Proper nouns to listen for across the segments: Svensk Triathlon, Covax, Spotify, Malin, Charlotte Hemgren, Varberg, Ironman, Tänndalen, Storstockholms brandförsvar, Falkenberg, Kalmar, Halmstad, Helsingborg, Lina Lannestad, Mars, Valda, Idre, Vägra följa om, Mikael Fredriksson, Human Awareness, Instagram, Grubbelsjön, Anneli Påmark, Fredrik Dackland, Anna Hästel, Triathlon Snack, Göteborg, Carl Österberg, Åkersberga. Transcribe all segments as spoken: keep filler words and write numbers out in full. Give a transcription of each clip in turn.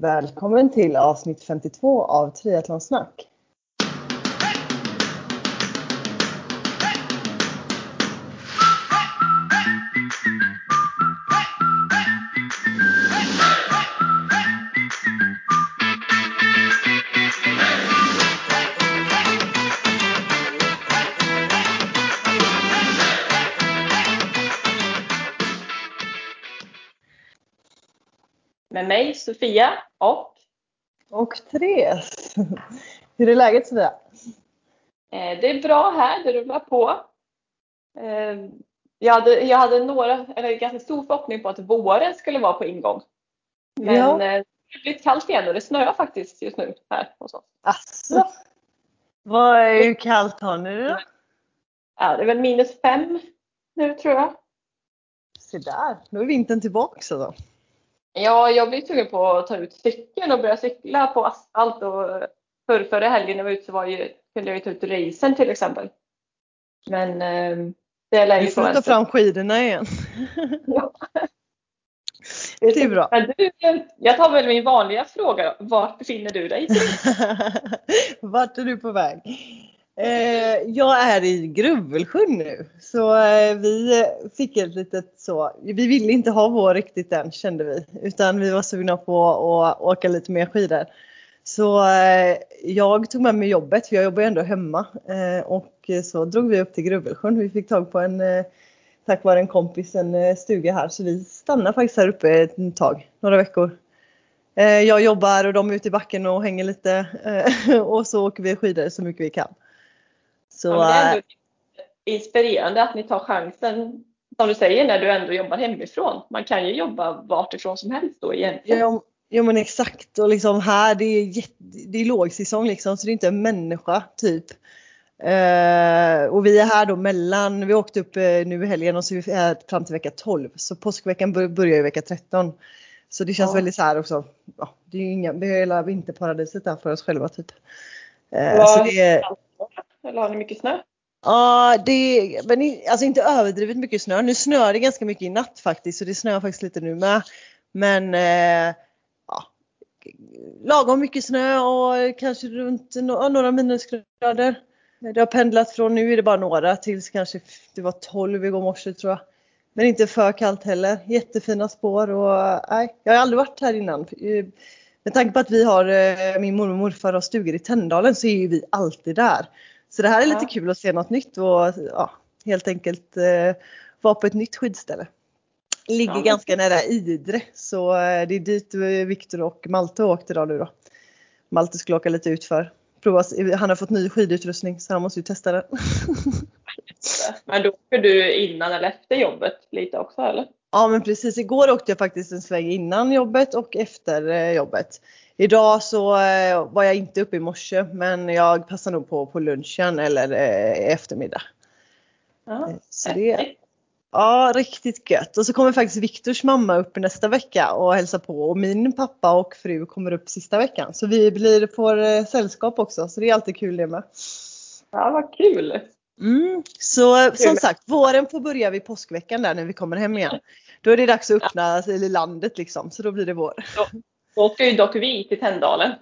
Välkommen till avsnitt femtiotvå av Triathlon Snack. Med mig, Sofia och... Och Therese. Hur är läget, Sofia? Det är bra här, det rullar på. Jag hade, jag hade några, eller ganska stor förhoppning på att våren skulle vara på ingång. Men ja. Det har blivit kallt igen och det snöar faktiskt just nu här. Och så. Asså. Vad är ju kallt här nu då? Ja, det är väl minus fem nu tror jag. Så där, nu är vintern tillbaka så då. Ja, jag blev tvungen på att ta ut cykeln och börja cykla på asfalt. Och för, förra helgen när jag var ute så var ju, kunde jag ju ta ut racen till exempel. Men eh, det är läget på vänster. Du får ta fram skidorna igen. Ja. Det är, det är bra. Men du, jag tar väl min vanliga fråga. Vart befinner du dig? Vart är du på väg? Eh, jag är i Grubbelsjön nu. Så eh, vi fick ett litet så. Vi ville inte ha vår riktigt än, kände vi. Utan vi var sugna på att åka lite mer skidor. Så eh, jag tog med mig jobbet. För jag jobbar ju ändå hemma. Eh, och så drog vi upp till Grubbelsjön. Vi fick tag på en, eh, tack vare en kompis, en eh, stuga här. Så vi stannade faktiskt här uppe ett tag. Några veckor. Eh, jag jobbar och de är ute i backen och hänger lite. Eh, och så åker vi skidor så mycket vi kan. Så, ja, det är ändå inspirerande att ni tar chansen, som du säger, när du ändå jobbar hemifrån. Man kan ju jobba vartifrån som helst då egentligen. Ja, ja men exakt. Och liksom här, det är, jätte, det är lågsäsong liksom, så det är inte en människa typ. Eh, och vi är här då mellan, vi åkte upp nu i helgen och så är vi här fram till vecka tolv. Så påskveckan börjar i vecka tretton. Så det känns ja. väldigt så här också. Ja, det är ju inga, det är hela vinterparadiset där för oss själva typ. Eh, ja. Så det är... Eller har ni mycket snö? Ja, det, men alltså inte överdrivet mycket snö. Nu snöar det ganska mycket i natt faktiskt. Så det snöar faktiskt lite nu med. Men eh, ja, lagom mycket snö och kanske runt no- några minusgrader. Det har pendlat från, nu är det bara några, tills kanske det var tolv igår morse tror jag. Men inte för kallt heller. Jättefina spår och nej, jag har aldrig varit här innan. Med tanke på att vi har, min mormor och morfar har stugor i Tänndalen så är ju vi alltid där. Så det här är lite ja. kul att se något nytt och ja, helt enkelt eh, vara på ett nytt skidställe. Ligger ja, ganska nära Idre, så eh, det är dit Viktor och Malte åkte idag nu då. Malte skulle åka lite utför. Provas, han har fått ny skidutrustning så han måste ju testa den. Men då åker du innan eller efter jobbet lite också eller? Ja men precis, igår åkte jag faktiskt en sväng innan jobbet och efter eh, jobbet. Idag så var jag inte uppe i morse, men jag passar nog på på lunchen eller eftermiddag. Ja, så det, ja riktigt gött. Och så kommer faktiskt Viktors mamma upp nästa vecka och hälsar på. Och min pappa och fru kommer upp sista veckan. Så vi blir på sällskap också, så det är alltid kul det med. Ja, vad kul! Mm. Så kul. Som sagt, våren får börja vid påskveckan där när vi kommer hem igen. Då är det dags att öppna ja. i landet liksom, så då blir det vår. Ja. Då åker ju dock vi till Tänndalen.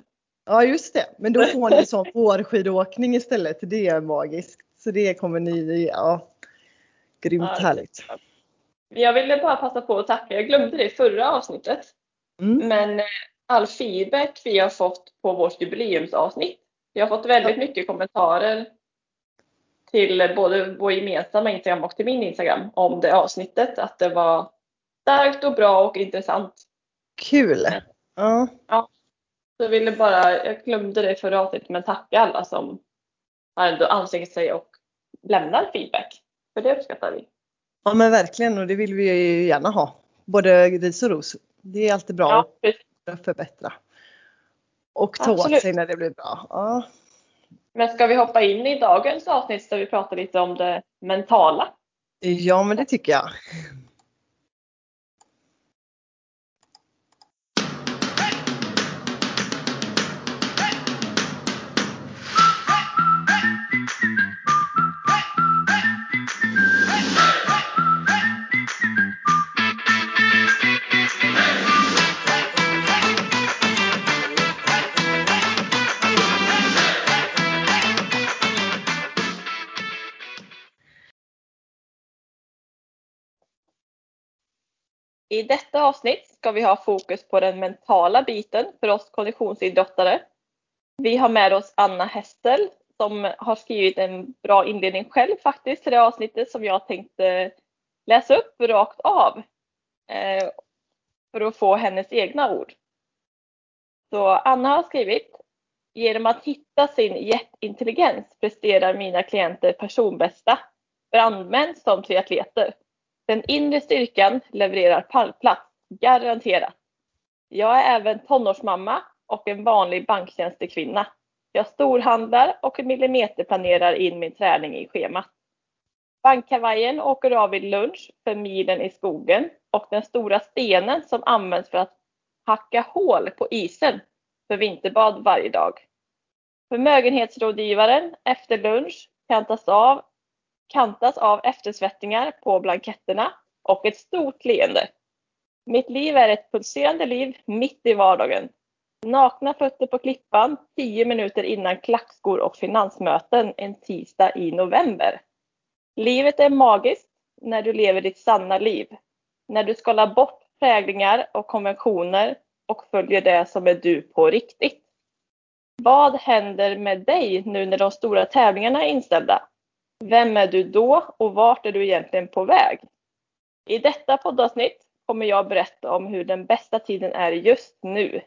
Ja just det, men då får ni sån vårskidåkning istället. Det är magiskt. Så det kommer ni, ja, grymt ja, härligt. Jag ville bara passa på att tacka. Jag glömde det i förra avsnittet. Mm. Men all feedback vi har fått på vårt jubileumsavsnitt. Vi har fått väldigt mycket kommentarer till både vår gemensamma Instagram och till min Instagram om det avsnittet. Att det var starkt och bra och intressant. Kul! Ja. ja, så ville bara, jag glömde det förra avsnittet, men tacka alla som ändå anstränger sig och lämnar feedback. För det uppskattar vi. Ja men verkligen, och det vill vi ju gärna ha. Både ris och ros. Det är alltid bra ja, att förbättra. Och ta åt sig när det blir bra. Ja. Men ska vi hoppa in i dagens avsnitt så vi pratar lite om det mentala? Ja men det tycker jag. I detta avsnitt ska vi ha fokus på den mentala biten för oss konditionsidrottare. Vi har med oss Anna Hästel som har skrivit en bra inledning själv faktiskt till det avsnittet som jag tänkte läsa upp rakt av. För att få hennes egna ord. Så Anna har skrivit: genom att hitta sin jätteintelligens presterar mina klienter personbästa, brandmän som triatleter. Den inre styrkan levererar pallplats, garanterat. Jag är även tonårsmamma och en vanlig banktjänstekvinna. Jag storhandlar och millimeterplanerar in min träning i schemat. Bankkavajen åker av vid lunch för milen i skogen och den stora stenen som används för att hacka hål på isen för vinterbad varje dag. Förmögenhetsrådgivaren efter lunch kantas av kantas av eftersvettningar på blanketterna och ett stort leende. Mitt liv är ett pulserande liv mitt i vardagen. Nakna fötter på klippan tio minuter innan klackskor och finansmöten en tisdag i november. Livet är magiskt när du lever ditt sanna liv. När du skalar bort präglingar och konventioner och följer det som är du på riktigt. Vad händer med dig nu när de stora tävlingarna är inställda? Vem är du då och vart är du egentligen på väg? I detta poddavsnitt kommer jag berätta om hur den bästa tiden är just nu.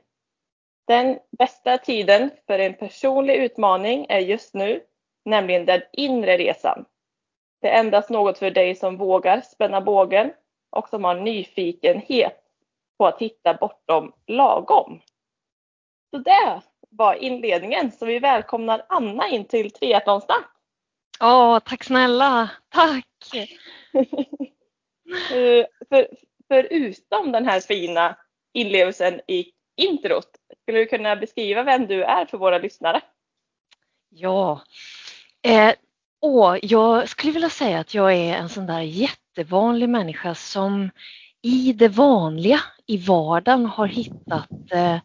Den bästa tiden för en personlig utmaning är just nu, nämligen den inre resan. Det är endast något för dig som vågar spänna bågen och som har nyfikenhet på att hitta bortom lagom. Så det var inledningen, så vi välkomnar Anna in till Triathlon Snack. Åh, tack snälla. Tack. för, förutom den här fina inlevelsen i introt, skulle du kunna beskriva vem du är för våra lyssnare? Ja, eh, åh, jag skulle vilja säga att jag är en sån där jättevanlig människa som i det vanliga, i vardagen har hittat, eh,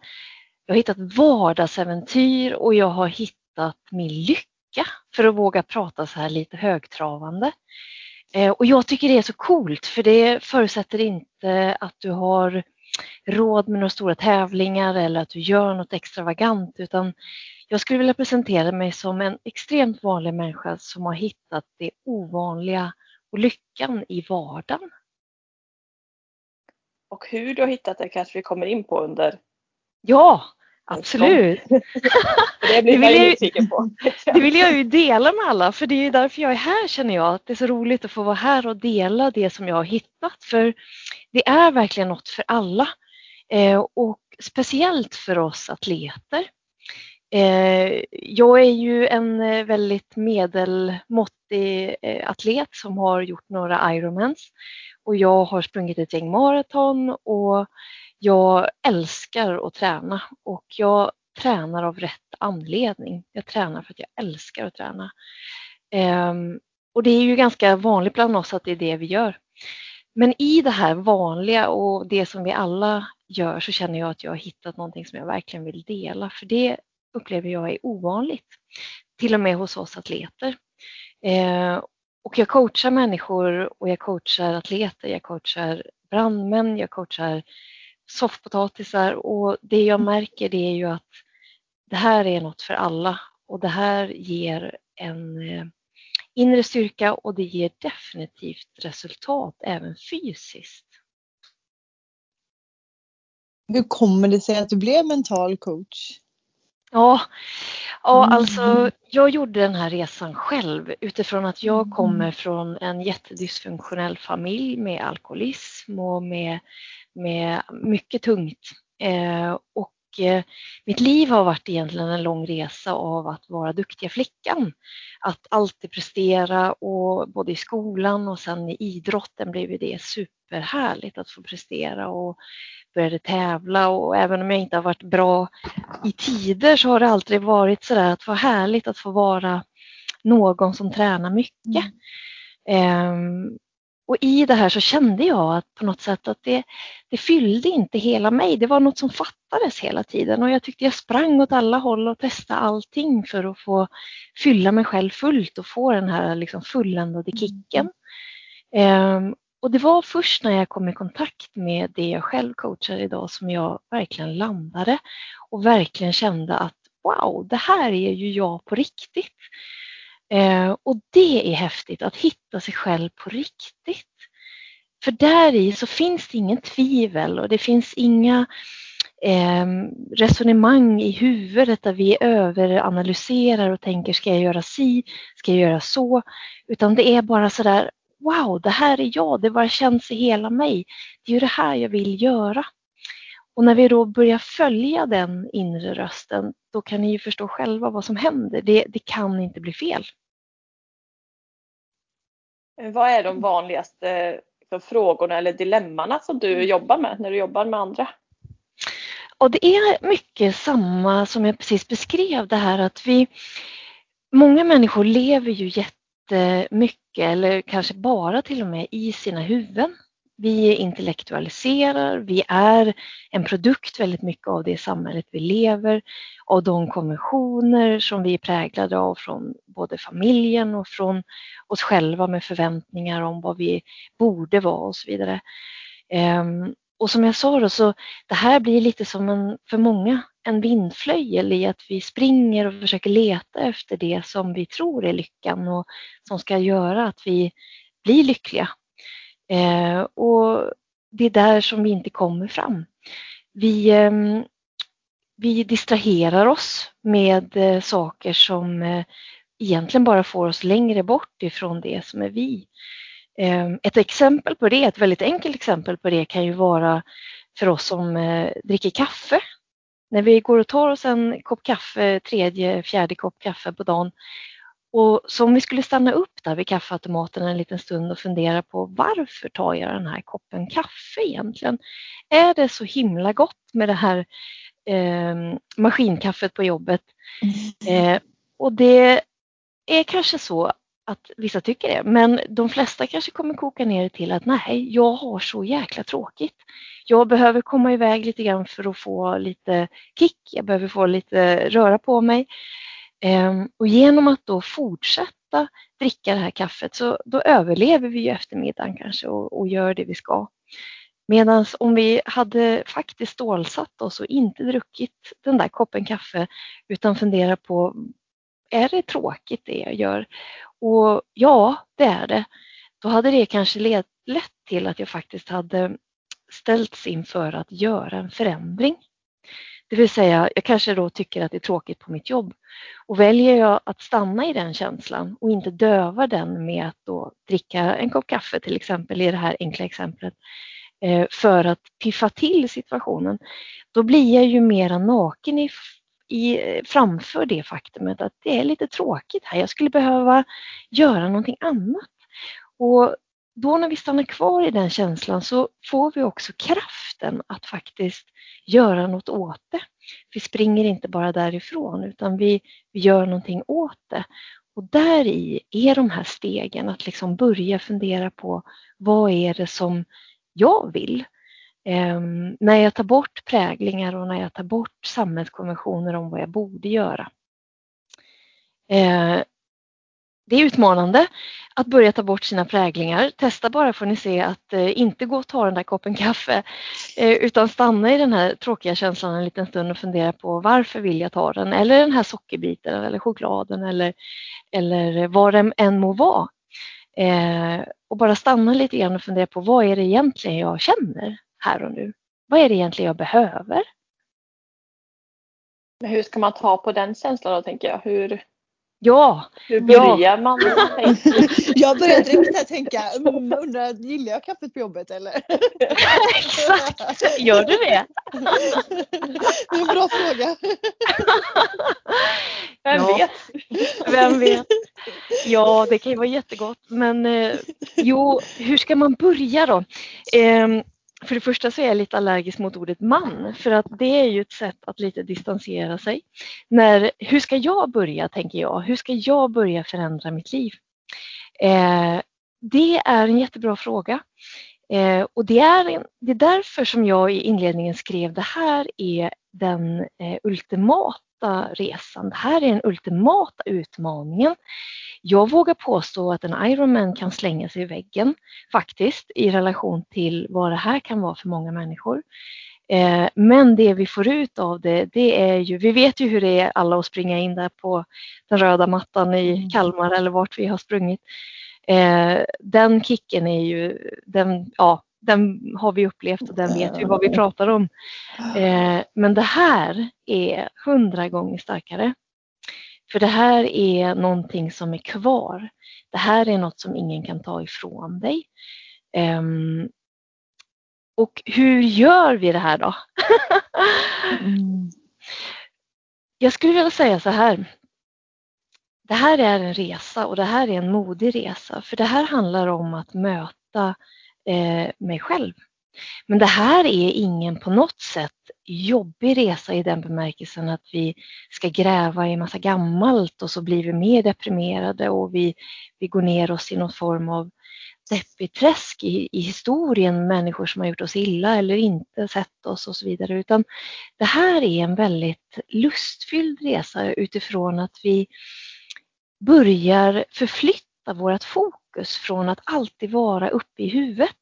jag har hittat vardagsäventyr och jag har hittat min lycka. För att våga prata så här lite högtravande. Eh, och jag tycker det är så coolt. För det förutsätter inte att du har råd med några stora tävlingar. Eller att du gör något extravagant. Utan jag skulle vilja presentera mig som en extremt vanlig människa. Som har hittat det ovanliga och lyckan i vardagen. Och hur du har hittat det kanske vi kommer in på under... Ja! Absolut. Det, blir det, vill jag ju, på. det vill jag ju dela med alla. För det är därför jag är här, känner jag. Att det är så roligt att få vara här och dela det som jag har hittat. För det är verkligen något för alla. Eh, och speciellt för oss atleter. Eh, jag är ju en väldigt medelmåttig eh, atlet som har gjort några Ironmans. Och jag har sprungit ett gäng maraton och... Jag älskar att träna och jag tränar av rätt anledning. Jag tränar för att jag älskar att träna. Ehm, och det är ju ganska vanligt bland oss att det är det vi gör. Men i det här vanliga och det som vi alla gör så känner jag att jag har hittat någonting som jag verkligen vill dela. För det upplever jag är ovanligt. Till och med hos oss atleter. Ehm, och jag coachar människor och jag coachar atleter. Jag coachar brandmän, jag coachar... soffpotatisar och det jag märker det är ju att det här är något för alla och det här ger en inre styrka och det ger definitivt resultat även fysiskt. Hur kommer det sig att du blev mental coach? Ja, ja alltså jag gjorde den här resan själv utifrån att jag kommer från en jättedysfunktionell familj med alkoholism och med med mycket tungt eh, och eh, mitt liv har varit egentligen en lång resa av att vara duktiga flickan, att alltid prestera och både i skolan och sen i idrotten blev det superhärligt att få prestera och började tävla och även om jag inte har varit bra i tider så har det alltid varit sådär att vara härligt att få vara någon som tränar mycket. Eh, Och i det här så kände jag att på något sätt att det, det fyllde inte hela mig. Det var något som fattades hela tiden. Och jag tyckte jag sprang åt alla håll och testade allting för att få fylla mig själv fullt. Och få den här liksom fulländade kicken. Um, Och det var först när jag kom i kontakt med det jag själv coachar idag som jag verkligen landade och verkligen kände att wow, det här är ju jag på riktigt. Eh, och det är häftigt att hitta sig själv på riktigt. För där i så finns det ingen tvivel och det finns inga eh, resonemang i huvudet där vi överanalyserar och tänker ska jag göra si, ska jag göra så. Utan det är bara så där, wow, det här är jag, det bara känns i hela mig. Det är ju det här jag vill göra. Och när vi då börjar följa den inre rösten, då kan ni ju förstå själva vad som händer. Det, det kan inte bli fel. Vad är de vanligaste frågorna eller dilemmana som du jobbar med när du jobbar med andra? Och det är mycket samma som jag precis beskrev det här att vi, många människor lever ju jättemycket eller kanske bara till och med i sina huvuden. Vi intellektualiserar, vi är en produkt väldigt mycket av det samhället vi lever, av de konventioner som vi är präglade av från både familjen och från oss själva med förväntningar om vad vi borde vara och så vidare. Och som jag sa då, så det här blir lite som en, för många en vindflöjel i att vi springer och försöker leta efter det som vi tror är lyckan och som ska göra att vi blir lyckliga. Eh, och det är där som vi inte kommer fram. Vi, eh, vi distraherar oss med eh, saker som eh, egentligen bara får oss längre bort ifrån det som är vi. Eh, ett exempel på det, ett väldigt enkelt exempel på det kan ju vara för oss som eh, dricker kaffe. När vi går och tar oss en kopp kaffe, tredje, fjärde kopp kaffe på dagen. Och så om vi skulle stanna upp där vid kaffeautomaten en liten stund och fundera på varför tar jag den här koppen kaffe egentligen? Är det så himla gott med det här eh, maskinkaffet på jobbet? Eh, och det är kanske så att vissa tycker det. Men de flesta kanske kommer koka ner till att nej, jag har så jäkla tråkigt. Jag behöver komma iväg lite grann för att få lite kick. Jag behöver få lite röra på mig. Och genom att då fortsätta dricka det här kaffet så då överlever vi ju eftermiddagen kanske och, och gör det vi ska. Medan om vi hade faktiskt stålsatt oss och inte druckit den där koppen kaffe utan fundera på är det tråkigt det jag gör? Och ja, det är det. Då hade det kanske lett till att jag faktiskt hade ställts inför att göra en förändring. Det vill säga, jag kanske då tycker att det är tråkigt på mitt jobb. Och väljer jag att stanna i den känslan och inte döva den med att då dricka en kopp kaffe till exempel, i det här enkla exemplet, för att piffa till situationen. Då blir jag ju mera naken i, i, framför det faktumet att det är lite tråkigt här. Jag skulle behöva göra någonting annat. Och då när vi stannar kvar i den känslan så får vi också kraften att faktiskt göra något åt det. Vi springer inte bara därifrån utan vi, vi gör någonting åt det. Och där i är de här stegen att liksom börja fundera på vad är det som jag vill. Ehm, när jag tar bort präglingar och när jag tar bort samhällskonventioner om vad jag borde göra. Ehm, Det är utmanande att börja ta bort sina präglingar. Testa bara får ni se att eh, inte gå och ta den där koppen kaffe eh, utan stanna i den här tråkiga känslan en liten stund och fundera på varför vill jag ta den eller den här sockerbiten eller chokladen eller, eller vad det än må vara. Eh, och bara stanna lite grann och fundera på vad är det egentligen jag känner här och nu? Vad är det egentligen jag behöver? Men hur ska man ta på den känslan då tänker jag? Hur... Ja, hur börjar ja. man? Jag börjar direkt här tänka, undrar, gillar jag kaffet på jobbet eller? Exakt, gör du det? Det är en bra fråga. Vem ja. vet? Vem vet? Ja, det kan ju vara jättegott. Men eh, jo, hur ska man börja då? Eh, För det första så är jag lite allergisk mot ordet man. För att det är ju ett sätt att lite distansera sig. När, hur ska jag börja, tänker jag? Hur ska jag börja förändra mitt liv? Eh, det är en jättebra fråga. Eh, och det är, en, det är därför som jag i inledningen skrev det här är den eh, ultimata resan. Det här är den ultimata utmaningen. Jag vågar påstå att en Ironman kan slänga sig i väggen faktiskt i relation till vad det här kan vara för många människor. Eh, men det vi får ut av det, det är ju, vi vet ju hur det är alla att springa in där på den röda mattan i Kalmar eller vart vi har sprungit. Eh, den kicken är ju, den, ja, den har vi upplevt och den vet vi vad vi pratar om. Eh, men det här är hundra gånger starkare. För det här är någonting som är kvar. Det här är något som ingen kan ta ifrån dig. Um, och hur gör vi det här då? mm. Jag skulle vilja säga så här. Det här är en resa och det här är en modig resa. För det här handlar om att möta eh, mig själv. Men det här är ingen på något sätt jobbig resa i den bemärkelsen att vi ska gräva i massa gammalt och så blir vi mer deprimerade och vi, vi går ner oss i någon form av deppig träsk i, i historien, människor som har gjort oss illa eller inte sett oss och så vidare. Utan det här är en väldigt lustfylld resa utifrån att vi börjar förflytta vårt fokus från att alltid vara uppe i huvudet.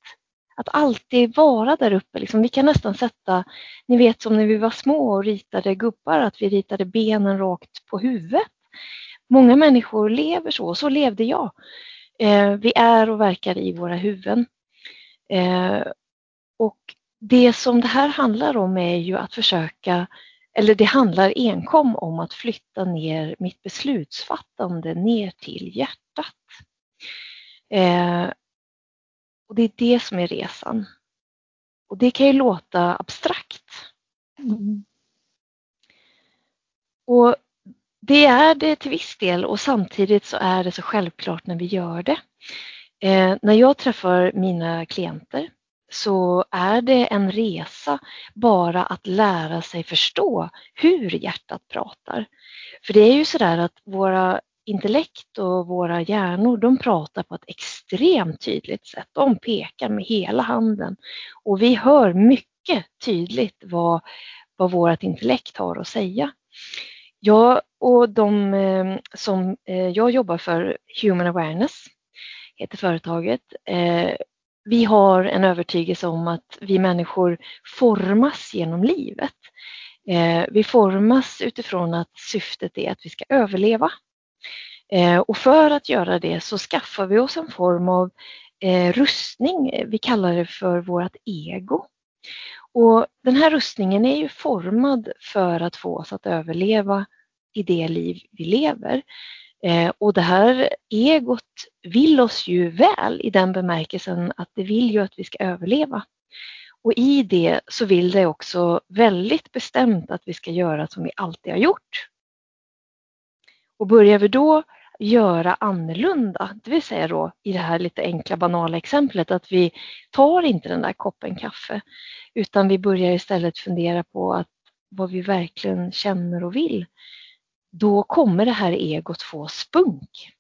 Att alltid vara där uppe. Liksom, vi kan nästan sätta, ni vet som när vi var små och ritade gubbar, att vi ritade benen rakt på huvudet. Många människor lever så, och så levde jag. Eh, vi är och verkar i våra huvuden. Eh, och det som det här handlar om är ju att försöka, eller det handlar enkom om att flytta ner mitt beslutsfattande ner till hjärtat. Eh, Och det är det som är resan. Och det kan ju låta abstrakt. Mm. Och det är det till viss del. Och samtidigt så är det så självklart när vi gör det. Eh, när jag träffar mina klienter så är det en resa bara att lära sig förstå hur hjärtat pratar. För det är ju sådär att våra intellekt och våra hjärnor, de pratar på ett extremt tydligt sätt. De pekar med hela handen. Och vi hör mycket tydligt vad, vad vårt intellekt har att säga. Jag och de som jag jobbar för, Human Awareness heter företaget. Vi har en övertygelse om att vi människor formas genom livet. Vi formas utifrån att syftet är att vi ska överleva. Och för att göra det så skaffar vi oss en form av eh, rustning. Vi kallar det för vårt ego. Och den här rustningen är ju formad för att få oss att överleva i det liv vi lever. Eh, och det här egot vill oss ju väl i den bemärkelsen att det vill ju att vi ska överleva. Och i det så vill det också väldigt bestämt att vi ska göra som vi alltid har gjort. Och börjar vi då göra annorlunda, det vill säga då i det här lite enkla banala exemplet att vi tar inte den där koppen kaffe utan vi börjar istället fundera på att vad vi verkligen känner och vill, då kommer det här egot få spunk.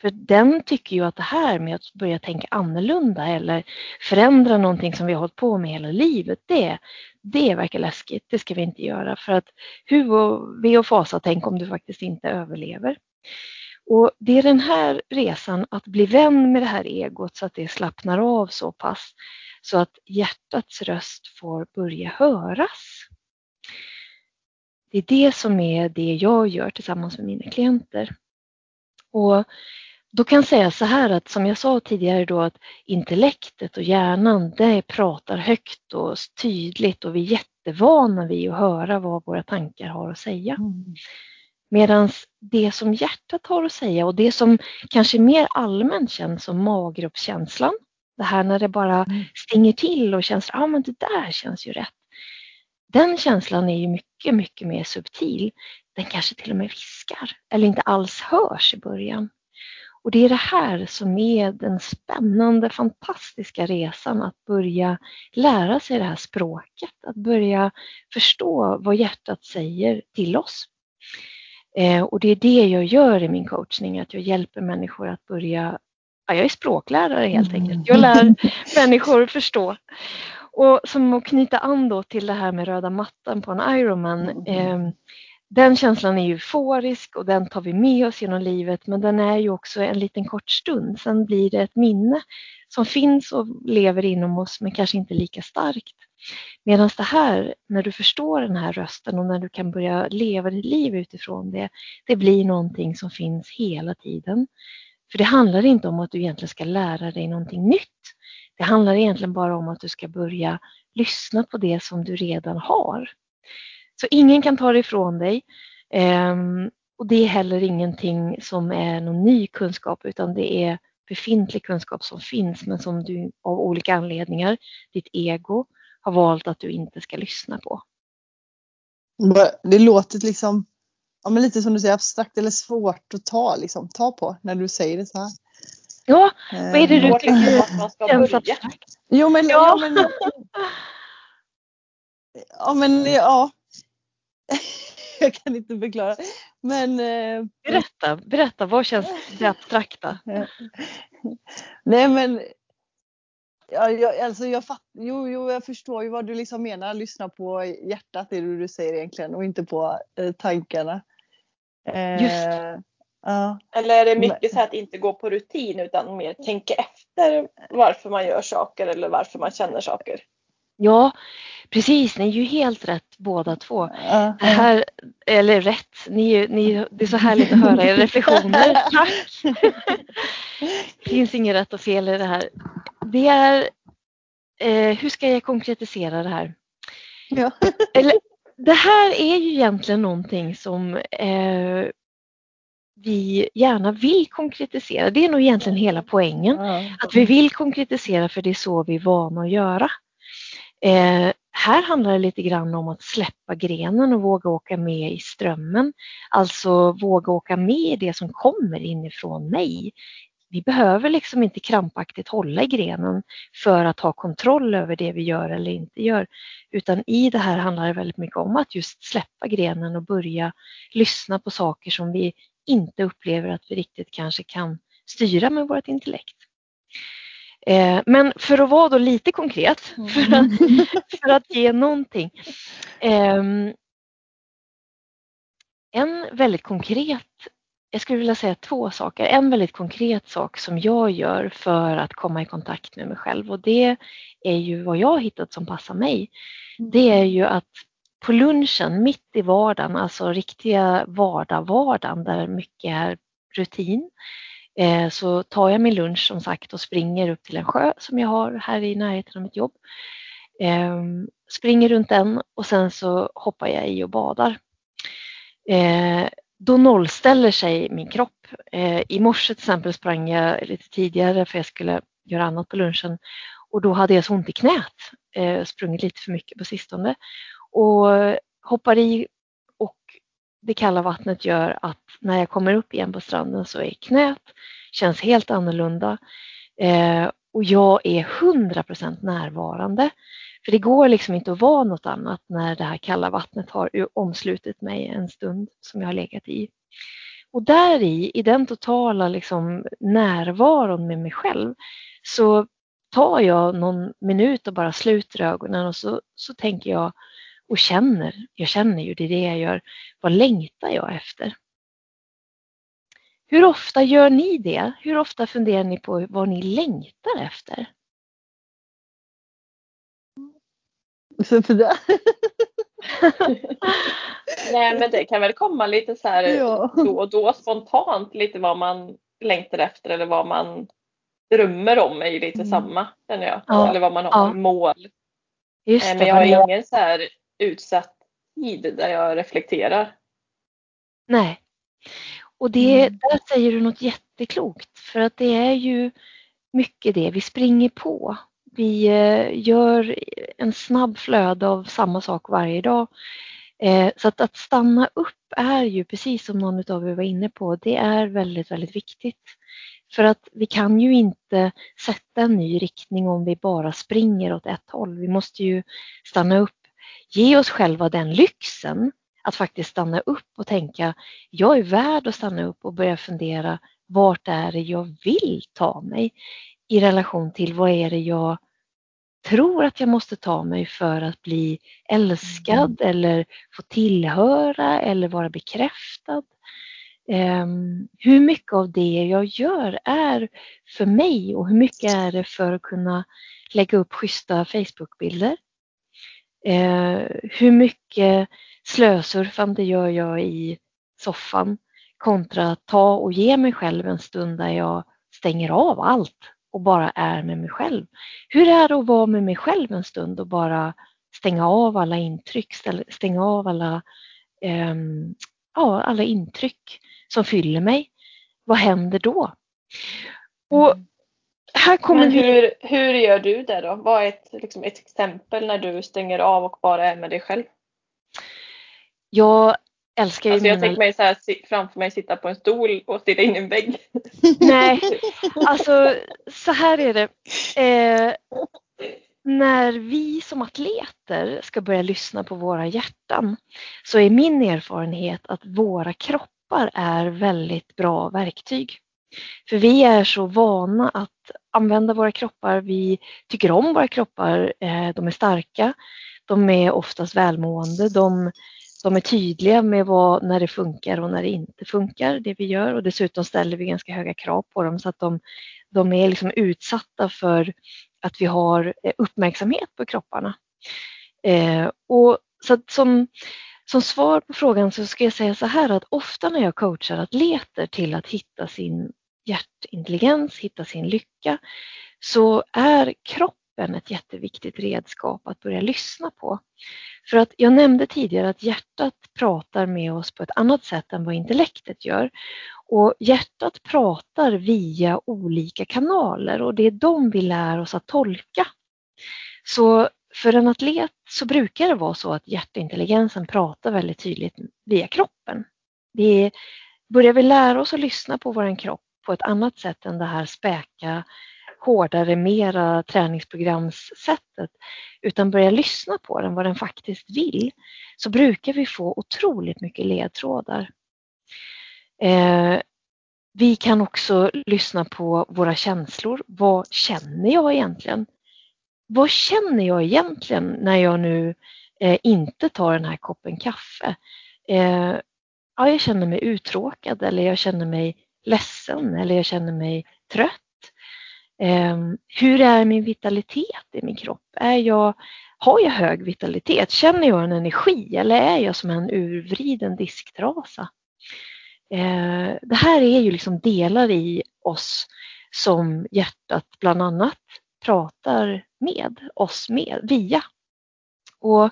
För den tycker ju att det här med att börja tänka annorlunda eller förändra någonting som vi har hållit på med hela livet, det, det verkar läskigt. Det ska vi inte göra för att hur och vi och fasa, tänk om du faktiskt inte överlever. Och det är den här resan att bli vän med det här egot så att det slappnar av så pass så att hjärtats röst får börja höras. Det är det som är det jag gör tillsammans med mina klienter. Och då kan jag säga så här att som jag sa tidigare då att intellektet och hjärnan det pratar högt och tydligt och vi är jättevana vid att höra vad våra tankar har att säga. Mm. Medan det som hjärtat har att säga och det som kanske mer allmänt känns som maggruppskänslan, det här när det bara stinger till och känns ja ah, men det där känns ju rätt. Den känslan är ju mycket, mycket mer subtil. Den kanske till och med viskar eller inte alls hörs i början. Och det är det här som är den spännande, fantastiska resan att börja lära sig det här språket. Att börja förstå vad hjärtat säger till oss. Eh, och det är det jag gör i min coachning, att jag hjälper människor att börja ja, jag är språklärare helt enkelt. Jag lär människor förstå. Och som att knyta an då till det här med röda mattan på en Ironman. Eh, den känslan är euforisk och den tar vi med oss genom livet. Men den är ju också en liten kort stund. Sen blir det ett minne som finns och lever inom oss men kanske inte lika starkt. Medan det här, när du förstår den här rösten och när du kan börja leva ditt liv utifrån det. Det blir någonting som finns hela tiden. För det handlar inte om att du egentligen ska lära dig någonting nytt. Det handlar egentligen bara om att du ska börja lyssna på det som du redan har. Så ingen kan ta det ifrån dig. Och det är heller ingenting som är någon ny kunskap, utan det är befintlig kunskap som finns men som du av olika anledningar, ditt ego, har valt att du inte ska lyssna på. Det låter liksom, ja, men lite som du säger, abstrakt eller svårt att ta, liksom, ta på när du säger det så här. Ja, vad är det du tycker att man ska börja? Jo, men... Ja, ja men... Ja, men, ja. Jag kan inte förklara. Men... Berätta, berätta. Vad känns det abstrakta? Ja. Nej, men... Ja, jag, alltså jag, fatt, jo, jo, jag förstår ju vad du liksom menar. Lyssna på hjärtat, det är det du säger egentligen. Och inte på eh, tankarna. Eh, Just ja. Eller är det mycket så här att inte gå på rutin utan mer tänka efter varför man gör saker eller varför man känner saker? Ja, precis. Ni är ju helt rätt båda två. Uh-huh. Det här, eller rätt. Ni, ni, det är så härligt att höra era reflektioner. Det finns inget rätt och fel i det här. Det är, eh, hur ska jag konkretisera det här? Ja. Eller, det här är ju egentligen någonting som eh, vi gärna vill konkretisera. Det är nog egentligen hela poängen. Uh-huh. Att vi vill konkretisera för det är så vi är vana att göra. Eh, här handlar det lite grann om att släppa grenen och våga åka med i strömmen. Alltså våga åka med i det som kommer inifrån mig. Vi behöver liksom inte krampaktigt hålla i grenen för att ha kontroll över det vi gör eller inte gör. Utan i det här handlar det väldigt mycket om att just släppa grenen och börja lyssna på saker som vi inte upplever att vi riktigt kanske kan styra med vårt intellekt. Eh, men för att vara då lite konkret, mm. för, att, för att ge någonting. Eh, en väldigt konkret, jag skulle vilja säga två saker. En väldigt konkret sak som jag gör för att komma i kontakt med mig själv. Och det är ju vad jag har hittat som passar mig. Det är ju att på lunchen, mitt i vardagen, alltså riktiga vardag-vardagen där mycket är rutin. Så tar jag min lunch som sagt och springer upp till en sjö som jag har här i närheten av mitt jobb. Ehm, springer runt den och sen så hoppar jag i och badar. Ehm, då nollställer sig min kropp. Ehm, I morse till exempel sprang jag lite tidigare för jag skulle göra annat på lunchen. Och då hade jag så ont i knät. Ehm, sprungit lite för mycket på sistone. Och hoppar i och det kalla vattnet gör att när jag kommer upp igen på stranden så är knät, känns helt annorlunda eh, och jag är hundra procent närvarande. För det går liksom inte att vara något annat när det här kalla vattnet har omslutit mig en stund som jag har legat i. Och där i, i den totala liksom närvaron med mig själv så tar jag någon minut och bara sluter ögonen och så, så tänker jag och känner, jag känner ju det är det jag gör, vad längtar jag efter? Hur ofta gör ni det? Hur ofta funderar ni på vad ni längtar efter? Nej, men det kan väl komma lite så här ja. då och då spontant lite vad man längtar efter eller vad man drömmer om är ju lite mm. samma, känner jag. Ja. Eller vad man har ja. mål. Just men det, jag har jag... ingen så här utsatt tid där jag reflekterar. Nej. Och det, där säger du något jätteklokt för att det är ju mycket det. Vi springer på. Vi gör en snabb flöde av samma sak varje dag. Så att, att stanna upp är ju precis som någon av er var inne på. Det är väldigt, väldigt viktigt. För att vi kan ju inte sätta en ny riktning om vi bara springer åt ett håll. Vi måste ju stanna upp. Ge oss själva den lyxen. Att faktiskt stanna upp och tänka, jag är värd att stanna upp och börja fundera, vart är det jag vill ta mig i relation till vad är det jag tror att jag måste ta mig för att bli älskad mm. eller få tillhöra eller vara bekräftad. Um, hur mycket av det jag gör är för mig och hur mycket är det för att kunna lägga upp schyssta Facebookbilder. Uh, hur mycket slösurfande gör jag i soffan kontra att ta och ge mig själv en stund där jag stänger av allt och bara är med mig själv. Hur är det att vara med mig själv en stund och bara stänga av alla intryck, stänga av alla, um, ja, alla intryck som fyller mig. Vad händer då? Och här kommer vi... hur, hur gör du det då? Vad är ett, liksom ett exempel när du stänger av och bara är med dig själv? Jag älskar ju alltså jag mina... tänker mig så här, framför mig sitta på en stol och stirra in i en vägg. Nej, alltså så här är det. Eh, när vi som atleter ska börja lyssna på våra hjärtan så är min erfarenhet att våra kroppar är väldigt bra verktyg. För vi är så vana att använda våra kroppar. Vi tycker om våra kroppar. Eh, de är starka. De är oftast välmående. De... De är tydliga med vad, när det funkar och när det inte funkar, det vi gör. Och dessutom ställer vi ganska höga krav på dem så att de, de är liksom utsatta för att vi har uppmärksamhet på kropparna. Eh, och så att som, som svar på frågan så ska jag säga så här att ofta när jag coachar atleter till att hitta sin hjärtintelligens, hitta sin lycka, så är kropp ett jätteviktigt redskap att börja lyssna på. För att jag nämnde tidigare att hjärtat pratar med oss på ett annat sätt än vad intellektet gör. Och hjärtat pratar via olika kanaler och det är de vi lär oss att tolka. Så för en atlet så brukar det vara så att hjärtintelligensen pratar väldigt tydligt via kroppen. Det börjar vi lära oss att lyssna på vår kropp på ett annat sätt än det här späka hårdare, mera träningsprogramssättet utan börja lyssna på den, vad den faktiskt vill så brukar vi få otroligt mycket ledtrådar. Eh, vi kan också lyssna på våra känslor. Vad känner jag egentligen? Vad känner jag egentligen när jag nu eh, inte tar den här koppen kaffe? Eh, ja, jag känner mig uttråkad eller jag känner mig ledsen eller jag känner mig trött. Um, hur är min vitalitet i min kropp? Är jag, har jag hög vitalitet? Känner jag en energi eller är jag som en urvriden disktrasa? Uh, det här är ju liksom delar i oss som hjärtat bland annat pratar med oss med, via. Och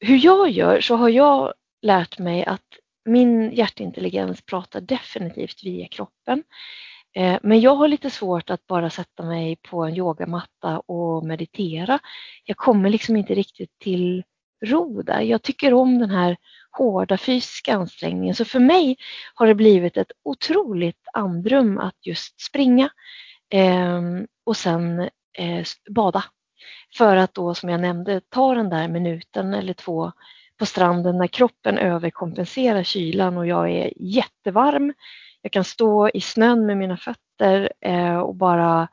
hur jag gör så har jag lärt mig att min hjärtintelligens pratar definitivt via kroppen. Men jag har lite svårt att bara sätta mig på en yogamatta och meditera. Jag kommer liksom inte riktigt till ro där. Jag tycker om den här hårda fysiska ansträngningen. Så för mig har det blivit ett otroligt andrum att just springa eh, och sen eh, bada. För att då som jag nämnde ta den där minuten eller två på stranden när kroppen överkompenserar kylan och jag är jättevarm. Jag kan stå i snön med mina fötter eh, och bara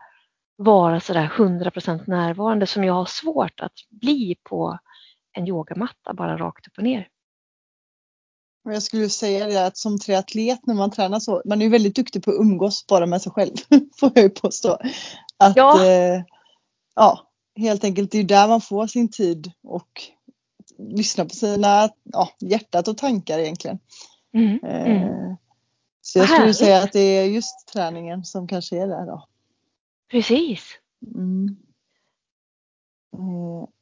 vara sådär hundra procent närvarande som jag har svårt att bli på en yogamatta bara rakt upp och ner. Och jag skulle säga det att som triatlet när man tränar så, man är ju väldigt duktig på att umgås bara med sig själv, får jag ju påstå. Att, ja. Eh, ja, helt enkelt det är ju där man får sin tid och lyssna på sina ja, hjärtat och tankar egentligen. Mm, eh, mm. Så jag skulle säga att det är just träningen som kanske är där då. Precis. Mm.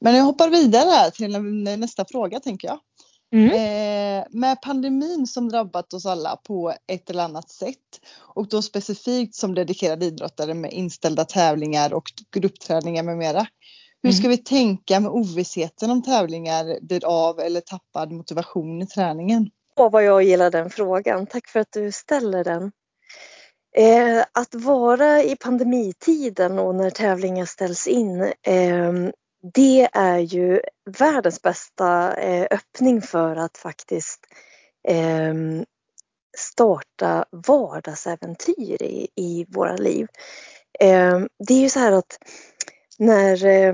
Men jag hoppar vidare här till nästa fråga tänker jag. Mm. Eh, med pandemin som drabbat oss alla på ett eller annat sätt och då specifikt som dedikerade idrottare med inställda tävlingar och gruppträningar med mera. Hur ska vi tänka med ovissheten om tävlingar blir av eller tappad motivation i träningen? Åh, vad jag gillar den frågan. Tack för att du ställer den. Eh, att vara i pandemitiden och när tävlingar ställs in, eh, det är ju världens bästa eh, öppning för att faktiskt eh, starta vardagsäventyr i, i våra liv. Eh, det är ju så här att när, eh,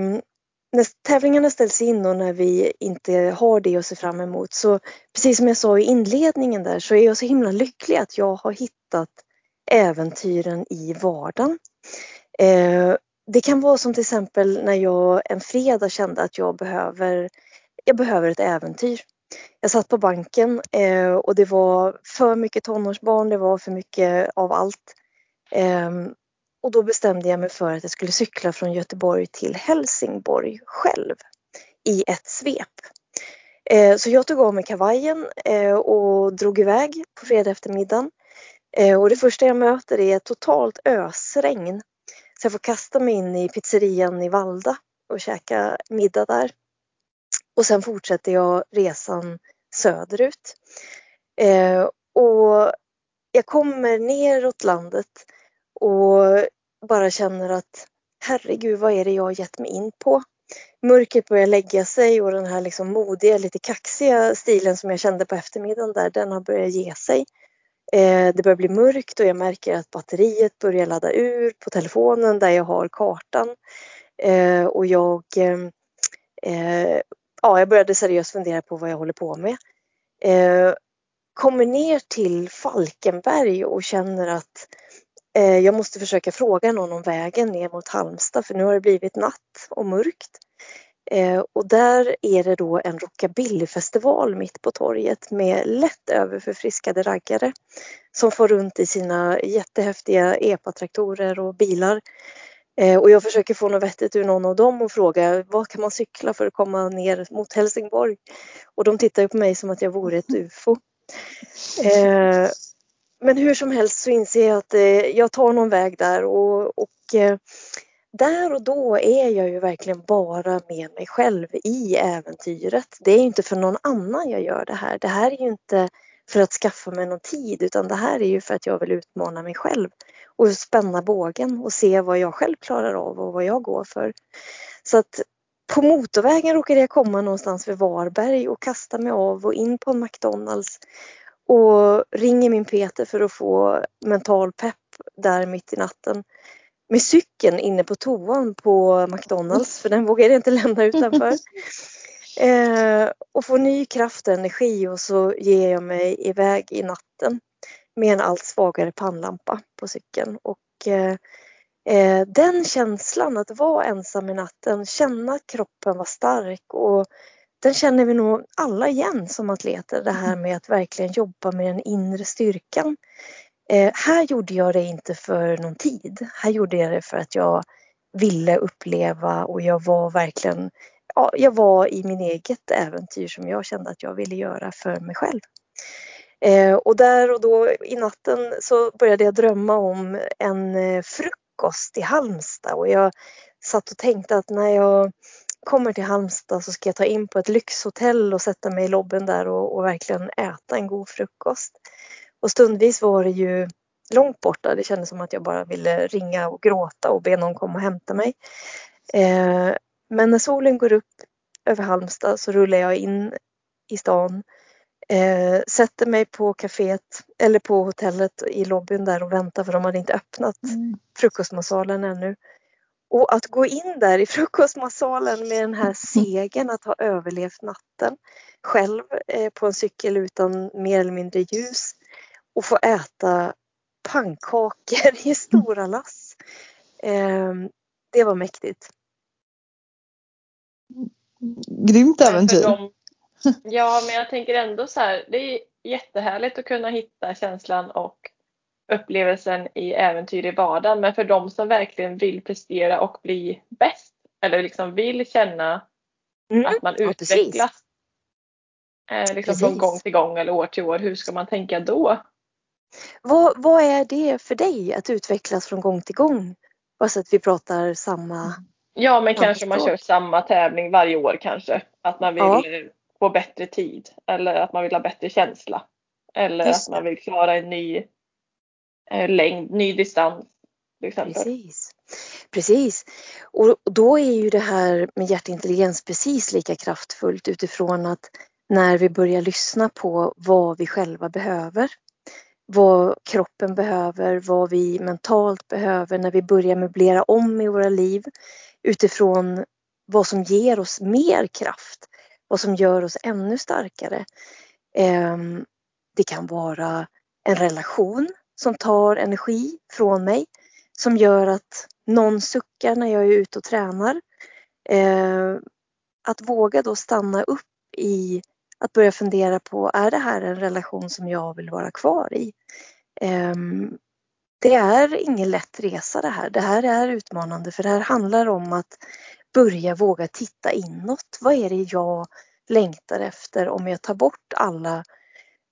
när tävlingarna ställs in och när vi inte har det att se fram emot, så precis som jag sa i inledningen där, så är jag så himla lycklig att jag har hittat äventyren i vardagen. Eh, det kan vara som till exempel när jag en fredag kände att jag behöver, jag behöver ett äventyr. Jag satt på banken eh, och det var för mycket tonårsbarn, det var för mycket av allt. Eh, och då bestämde jag mig för att jag skulle cykla från Göteborg till Helsingborg själv i ett svep. Eh, så jag tog av mig kavajen eh, och drog iväg på fredag eftermiddagen. Eh, och det första jag möter är ett totalt ösregn. Så jag får kasta mig in i pizzerian i Valda och käka middag där. Och sen fortsätter jag resan söderut. Eh, och jag kommer neråt landet och bara känner att herregud, vad är det jag har gett mig in på? Mörkret börjar lägga sig och den här liksom modiga, lite kaxiga stilen som jag kände på eftermiddagen där, den har börjat ge sig. Eh, det börjar bli mörkt och jag märker att batteriet börjar ladda ur på telefonen där jag har kartan. Eh, och jag... Eh, eh, Ja, jag började seriöst fundera på vad jag håller på med. Eh, kommer ner till Falkenberg och känner att eh, jag måste försöka fråga någon om vägen ner mot Halmstad. För nu har det blivit natt och mörkt. Eh, och där är det då en rockabillyfestival mitt på torget med lätt överförfriskade raggare. Som får runt i sina jättehäftiga epatraktorer och bilar. Och jag försöker få något vettigt ur någon av dem och fråga, vad kan man cykla för att komma ner mot Helsingborg? Och de tittar ju på mig som att jag vore ett U F O. Eh, men hur som helst så inser jag att eh, jag tar någon väg där. Och, och eh, där och då är jag ju verkligen bara med mig själv i äventyret. Det är ju inte för någon annan jag gör det här. Det här är ju inte för att skaffa mig någon tid, utan det här är ju för att jag vill utmana mig själv. Och spänna bågen och se vad jag själv klarar av och vad jag går för. Så att på motorvägen råkade jag komma någonstans vid Varberg och kasta mig av och in på en McDonalds. Och ringer min Peter för att få mental pepp där mitt i natten. Med cykeln inne på toan på McDonalds, för den vågade jag inte lämna utanför. eh, och få ny kraft och energi, och så ger jag mig iväg i natten. Med en allt svagare pannlampa på cykeln. Och eh, den känslan att vara ensam i natten. Känna att kroppen var stark. Och den känner vi nog alla igen som atleter. Det här med att verkligen jobba med den inre styrkan. Eh, här gjorde jag det inte för någon tid. Här gjorde jag det för att jag ville uppleva. Och jag var verkligen... Ja, jag var i min eget äventyr som jag kände att jag ville göra för mig själv. Eh, och där och då i natten så började jag drömma om en eh, frukost i Halmstad. Och jag satt och tänkte att när jag kommer till Halmstad så ska jag ta in på ett lyxhotell och sätta mig i lobben där och, och verkligen äta en god frukost. Och stundvis var det ju långt borta. Det kändes som att jag bara ville ringa och gråta och be någon komma och hämta mig. Eh, men när solen går upp över Halmstad så rullar jag in i stan. Eh, sätter mig på kaféet eller på hotellet i lobbyn där och väntar, för de hade inte öppnat mm. frukostmatsalen ännu. Och att gå in där i frukostmatsalen med den här segern att ha överlevt natten själv eh, på en cykel utan mer eller mindre ljus och få äta pannkakor i stora lass, eh, det var mäktigt. Grymt äventyr. Ja, men jag tänker ändå så här, det är jättehärligt att kunna hitta känslan och upplevelsen i äventyr i vardagen. Men för de som verkligen vill prestera och bli bäst, eller liksom vill känna mm. att man utvecklas ja, eh, liksom från gång till gång eller år till år, hur ska man tänka då? Vad, vad är det för dig att utvecklas från gång till gång? Bara så att vi pratar samma... Ja, men kanske man kör samma tävling varje år kanske. Att man vill... Ja. Få bättre tid, eller att man vill ha bättre känsla, eller att man vill klara en ny eh, längd, ny distans till exempel. Precis, precis. Och då är ju det här med hjärtintelligens precis lika kraftfullt utifrån att när vi börjar lyssna på vad vi själva behöver, vad kroppen behöver, vad vi mentalt behöver när vi börjar möblera om i våra liv utifrån vad som ger oss mer kraft, vad som gör oss ännu starkare. Det kan vara en relation som tar energi från mig, som gör att någon suckar när jag är ute och tränar. Att våga då stanna upp i att börja fundera på, är det här en relation som jag vill vara kvar i? Det är ingen lätt resa det här. Det här är utmanande, för det här handlar om att börja våga titta inåt. Vad är det jag längtar efter om jag tar bort alla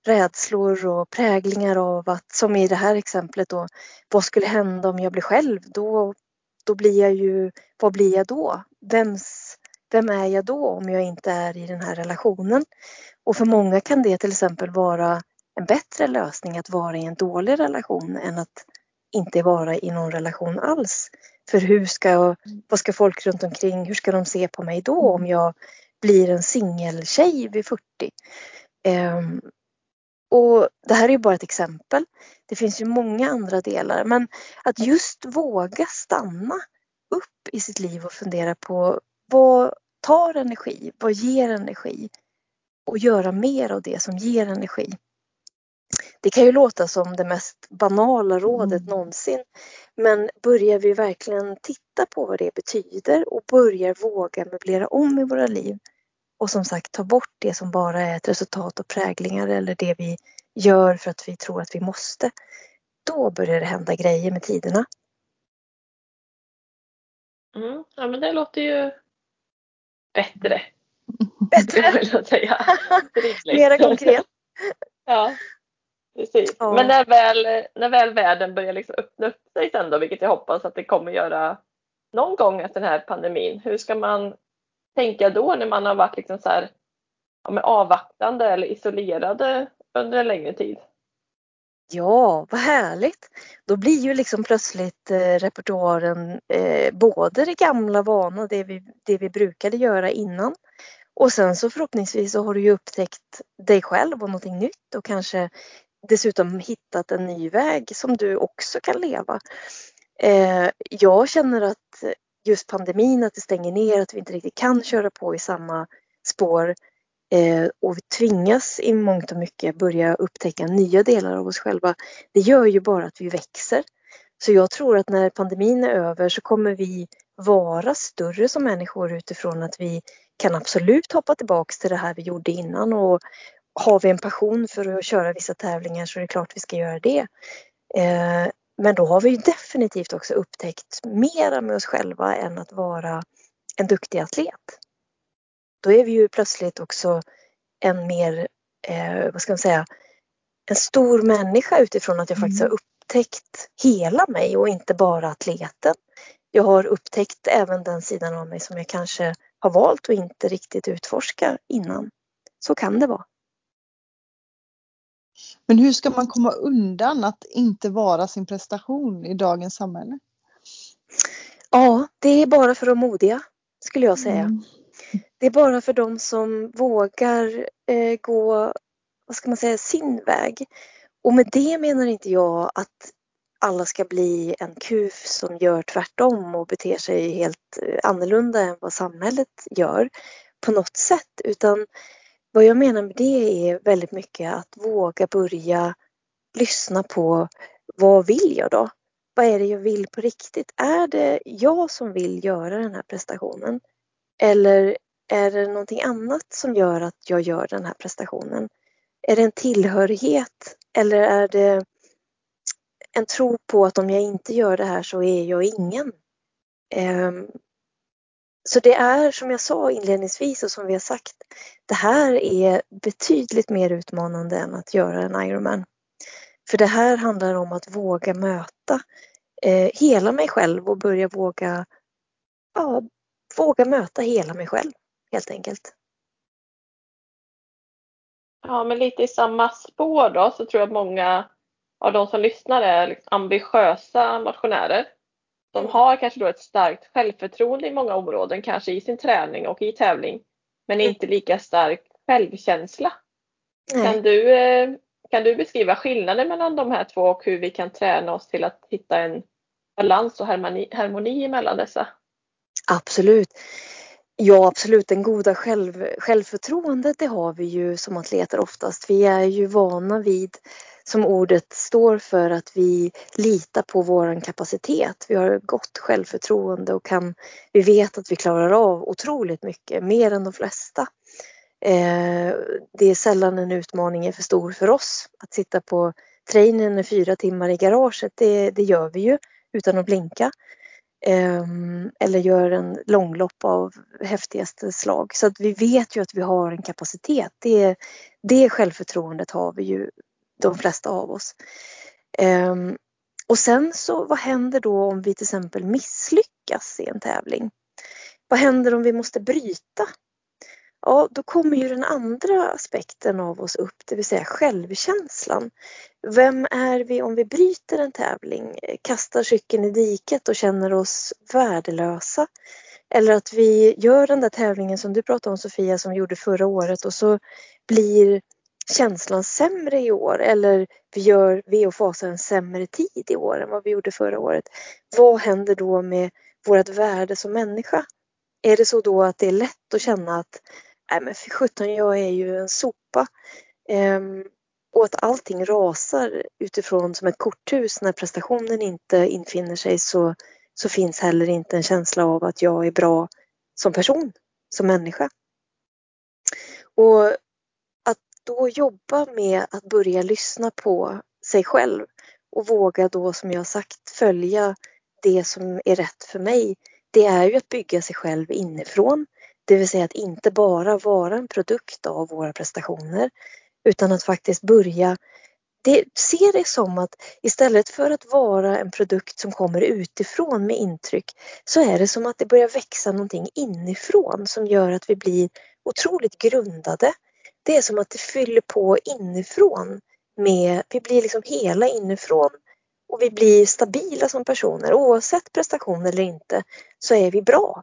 rädslor och präglingar av att, som i det här exemplet då, vad skulle hända om jag blir själv? Då, då blir jag ju, vad blir jag då? Vems, vem är jag då om jag inte är i den här relationen? Och för många kan det till exempel vara en bättre lösning att vara i en dålig relation än att inte vara i någon relation alls. För hur ska, vad ska folk runt omkring, hur ska de se på mig då om jag blir en singeltjej vid fyrtio? Um, Och det här är ju bara ett exempel. Det finns ju många andra delar. Men att just våga stanna upp i sitt liv och fundera på vad tar energi? Vad ger energi? Och göra mer av det som ger energi. Det kan ju låta som det mest banala rådet mm. någonsin. Men börjar vi verkligen titta på vad det betyder och börjar våga möblera om i våra liv. Och som sagt, ta bort det som bara är ett resultat och präglingar eller det vi gör för att vi tror att vi måste. Då börjar det hända grejer med tiderna. Mm, ja, men det låter ju bättre. Bättre? vill jag säga. Mera konkret. Ja, precis. Ja. Men när väl, när väl världen börjar liksom öppna upp sig sen då, vilket jag hoppas att det kommer göra någon gång efter den här pandemin. Hur ska man tänka då när man har varit liksom så här, ja, avvaktande eller isolerade under en längre tid? Ja, vad härligt. Då blir ju liksom plötsligt eh, repertoaren eh, både det gamla vana, det vi, det vi brukade göra innan. Och sen så förhoppningsvis så har du ju upptäckt dig själv och någonting nytt. Och kanske dessutom hittat en ny väg som du också kan leva. Eh, jag känner att just pandemin, att det stänger ner, att vi inte riktigt kan köra på i samma spår eh, och vi tvingas i mångt och mycket börja upptäcka nya delar av oss själva. Det gör ju bara att vi växer. Så jag tror att när pandemin är över så kommer vi vara större som människor utifrån att vi kan absolut hoppa tillbaka till det här vi gjorde innan. Och har vi en passion för att köra vissa tävlingar så är det klart vi ska göra det. Eh, Men då har vi ju definitivt också upptäckt mera med oss själva än att vara en duktig atlet. Då är vi ju plötsligt också en mer, eh, vad ska man säga, en stor människa utifrån att jag mm. faktiskt har upptäckt hela mig och inte bara atleten. Jag har upptäckt även den sidan av mig som jag kanske har valt att inte riktigt utforska innan. Så kan det vara. Men hur ska man komma undan att inte vara sin prestation i dagens samhälle? Ja, det är bara för de modiga skulle jag säga. Mm. Det är bara för de som vågar eh, gå, vad ska man säga, sin väg. Och med det menar inte jag att alla ska bli en kuf som gör tvärtom och beter sig helt annorlunda än vad samhället gör på något sätt, utan vad jag menar med det är väldigt mycket att våga börja lyssna på vad vill jag då? Vad är det jag vill på riktigt? Är det jag som vill göra den här prestationen? Eller är det någonting annat som gör att jag gör den här prestationen? Är det en tillhörighet? Eller är det en tro på att om jag inte gör det här så är jag ingen? Um, Så det är, som jag sa inledningsvis och som vi har sagt, det här är betydligt mer utmanande än att göra en Ironman. För det här handlar om att våga möta eh, hela mig själv och börja våga, ja, våga möta hela mig själv helt enkelt. Ja, men lite i samma spår då så tror jag att många av de som lyssnar är ambitiösa motionärer. De har kanske då ett starkt självförtroende i många områden, kanske i sin träning och i tävling, men inte lika stark självkänsla. Mm. Kan du Kan du beskriva skillnaden mellan de här två och hur vi kan träna oss till att hitta en balans och harmoni, harmoni mellan dessa? Absolut. Ja, absolut. Den goda själv, självförtroendet, det har vi ju som atleter oftast. Vi är ju vana vid, som ordet står för, att vi litar på vår kapacitet. Vi har gott självförtroende och kan, vi vet att vi klarar av otroligt mycket, mer än de flesta. Eh, det är sällan en utmaning är för stor för oss. Att sitta på trainen i fyra timmar i garaget, det, det gör vi ju utan att blinka. Eller gör en långlopp av häftigaste slag. Så att vi vet ju att vi har en kapacitet. Det, det självförtroendet har vi ju, de flesta av oss. Och sen så, vad händer då om vi till exempel misslyckas i en tävling? Vad händer om vi måste bryta? Ja, då kommer ju den andra aspekten av oss upp, det vill säga självkänslan. Vem är vi om vi bryter en tävling, kastar cykeln i diket och känner oss värdelösa? Eller att vi gör den där tävlingen som du pratade om, Sofia, som vi gjorde förra året, och så blir känslan sämre i år. Eller vi gör ve och fasa en sämre tid i år än vad vi gjorde förra året. Vad händer då med vårt värde som människa? Är det så då att det är lätt att känna att nej, men för sjutton, jag är ju en sopa. Ehm, och att allting rasar utifrån som ett korthus. När prestationen inte infinner sig så, så finns heller inte en känsla av att jag är bra som person, som människa. Och att då jobba med att börja lyssna på sig själv och våga då, som jag sagt, följa det som är rätt för mig. Det är ju att bygga sig själv inifrån. Det vill säga att inte bara vara en produkt av våra prestationer, utan att faktiskt börja det, se det som att istället för att vara en produkt som kommer utifrån med intryck, så är det som att det börjar växa någonting inifrån som gör att vi blir otroligt grundade. Det är som att det fyller på inifrån med, vi blir liksom hela inifrån. Och vi blir stabila som personer, oavsett prestation eller inte, så är vi bra.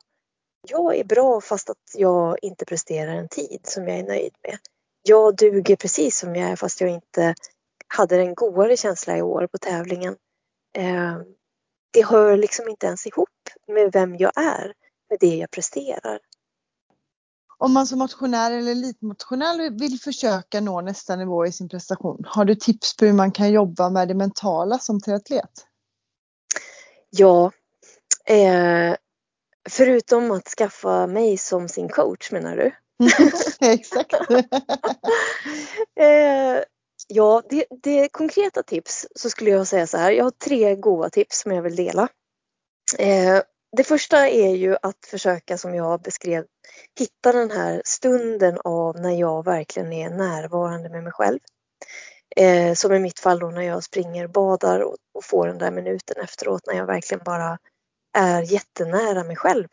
Jag är bra fast att jag inte presterar en tid som jag är nöjd med. Jag duger precis som jag är fast jag inte hade en godare känsla i år på tävlingen. Det hör liksom inte ens ihop med vem jag är, med det jag presterar. Om man som motionär eller elitmotionär vill försöka nå nästa nivå i sin prestation, har du tips på hur man kan jobba med det mentala som triatlet? Ja, eh, förutom att skaffa mig som sin coach, menar du? Exakt. eh, ja, det, det konkreta tips, så skulle jag säga så här. Jag har tre goda tips som jag vill dela. Eh, Det första är ju att försöka, som jag beskrev, hitta den här stunden av när jag verkligen är närvarande med mig själv. Eh, som i mitt fall då när jag springer, badar och, och får den där minuten efteråt när jag verkligen bara är jättenära mig själv.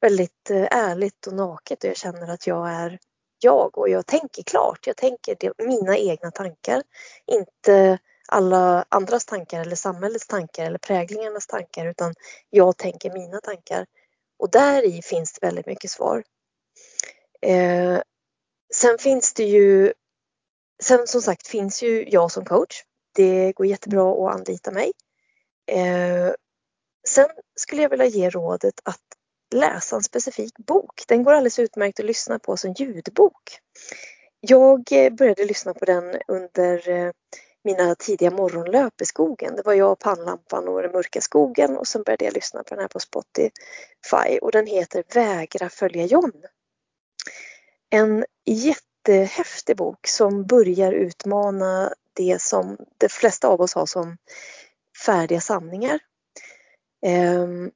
Väldigt eh, ärligt och naket, och jag känner att jag är jag och jag tänker klart. Jag tänker det, mina egna tankar, inte alla andras tankar eller samhällets tankar eller präglingarnas tankar, utan jag tänker mina tankar. Och där i finns det väldigt mycket svar. Eh, sen finns det ju, sen som sagt finns ju jag som coach. Det går jättebra att anlita mig. Eh, sen skulle jag vilja ge rådet att läsa en specifik bok. Den går alldeles utmärkt att lyssna på som ljudbok. Jag började lyssna på den under eh, mina tidiga morgonlöp i skogen. Det var jag, pannlampan och den mörka skogen. Och sen började jag lyssna på den här på Spotify. Och den heter Vägra följa om. En jättehäftig bok som börjar utmana det som de flesta av oss har som färdiga sanningar. Ehm.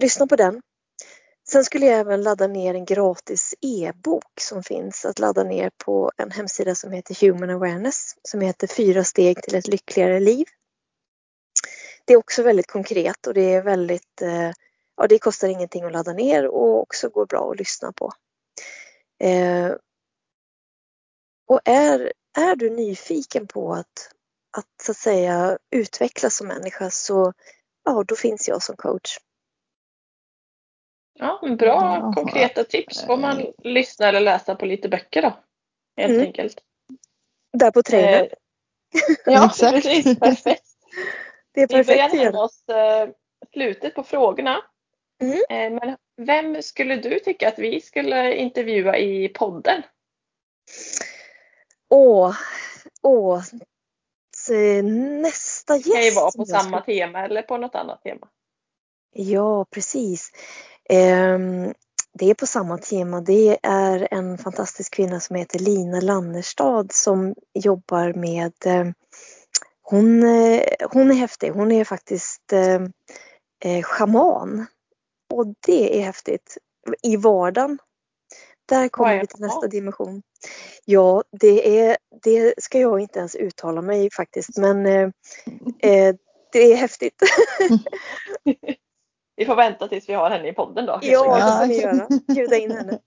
Lyssna på den. Sen skulle jag även ladda ner en gratis e-bok som finns att ladda ner på en hemsida som heter Human Awareness, som heter Fyra steg till ett lyckligare liv. Det är också väldigt konkret och det är väldigt, ja, det kostar ingenting att ladda ner och också går bra att lyssna på. Eh, och är, är du nyfiken på att, att, så att säga, utvecklas som människa, så ja, då finns jag som coach. Ja, bra ja. Konkreta tips. Får man lyssna eller läsa på lite böcker då, helt mm. enkelt. Där på trailern. Eh, ja, precis. Perfekt. Det är perfekt. Vi börjar närma oss eh, slutet på frågorna. Mm. Eh, men vem skulle du tycka att vi skulle intervjua i podden? Åh, åh. Nästa gäst. Kan ju vara på samma ska... tema eller på något annat tema. Ja, precis. Um, det är på samma tema. Det är en fantastisk kvinna som heter Lina Lannestad som jobbar med... Um, hon, uh, hon är häftig. Hon är faktiskt um, uh, schaman. Och det är häftigt. I vardagen. Där kommer vi till nästa dimension. Ja, det, är, det ska jag inte ens uttala mig faktiskt. Men eh, det är häftigt. Vi får vänta tills vi har henne i podden då. Ja, det ska vi göra. Bjuda in henne.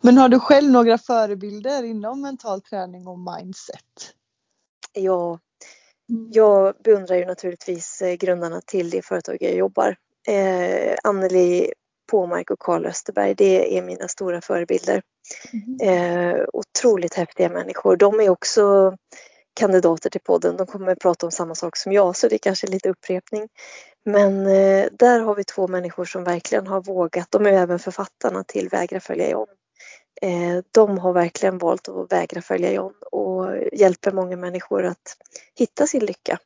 Men har du själv några förebilder inom mental träning och mindset? Ja, jag beundrar ju naturligtvis grundarna till det företag jag jobbar. Eh, Anneli Påmark och Carl Österberg, det är mina stora förebilder. Mm. Eh, otroligt häftiga människor. De är också kandidater till podden. De kommer att prata om samma sak som jag, så det är kanske lite upprepning. Men eh, där har vi två människor som verkligen har vågat. De är även författarna till Vägra följa om. Eh, de har verkligen valt att vägra följa om och hjälper många människor att hitta sin lycka.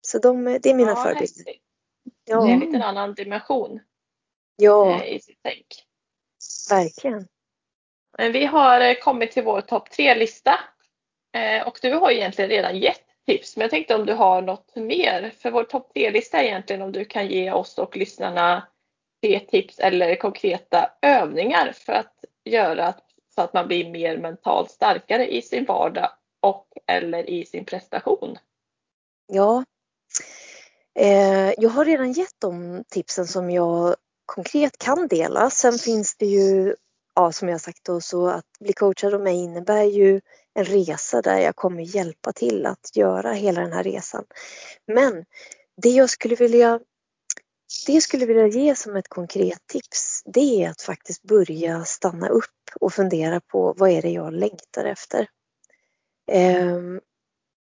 Så de, det är mina ja, förebilder. Ja. Det är en liten annan dimension. Ja, i sitt tänk. Verkligen. Vi har kommit till vår topp tre-lista. Och du har egentligen redan gett tips. Men jag tänkte om du har något mer. För vår topp tre-lista är egentligen om du kan ge oss och lyssnarna tre tips eller konkreta övningar för att göra så att man blir mer mentalt starkare i sin vardag och eller i sin prestation. Ja, jag har redan gett de tipsen som jag konkret kan dela. Sen finns det ju, ja, som jag sagt då, så att bli coachad av mig innebär ju en resa där jag kommer hjälpa till att göra hela den här resan. Men det jag skulle vilja, det jag skulle vilja ge som ett konkret tips, det är att faktiskt börja stanna upp och fundera på vad är det jag längtar efter. Ehm,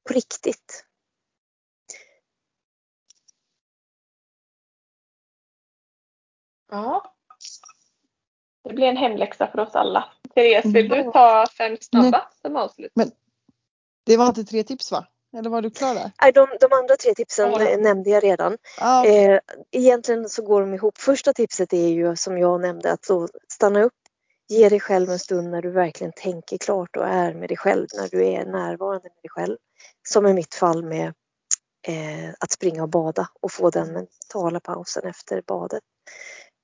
på riktigt. Ja, det blir en hemläxa för oss alla. Therese, vill du ta fem snabba som avslut? Men det var inte tre tips, va? Eller var du klar där? Nej, de, de andra tre tipsen ja. nämnde jag redan. Ah, okay. eh, egentligen så går de ihop. Första tipset är ju som jag nämnde att så stanna upp. Ge dig själv en stund när du verkligen tänker klart och är med dig själv. När du är närvarande med dig själv. Som i mitt fall med eh, att springa och bada och få den mentala pausen efter badet.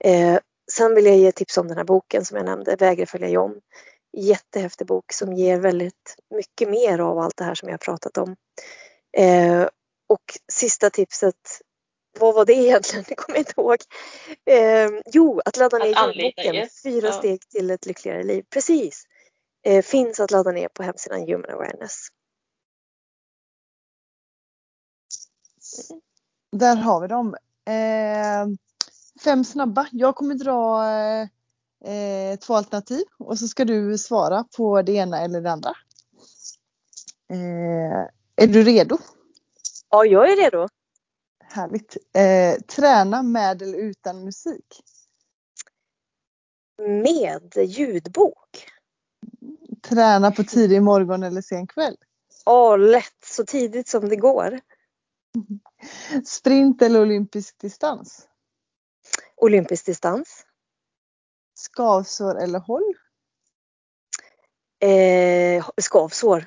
Eh, sen vill jag ge tips om den här boken som jag nämnde, Vägra följa om. Jättehäftig bok som ger väldigt mycket mer av allt det här som jag pratat om. Eh, och sista tipset, vad var det egentligen? Det kommer jag inte ihåg. Eh, jo, att ladda ner att boken, yes. Fyra ja. steg till ett lyckligare liv. Precis. Eh, finns att ladda ner på hemsidan Human Awareness. Där har vi dem. Eh... Fem snabba. Jag kommer dra eh, två alternativ och så ska du svara på det ena eller det andra. Eh, är du redo? Ja, jag är redo. Härligt. Eh, träna med eller utan musik? Med ljudbok. Träna på tidig morgon eller sen kväll? Ja, lätt. Så tidigt som det går. Sprint eller olympisk distans? Olympisk distans. Skavsår eller håll? Eh, skavsår.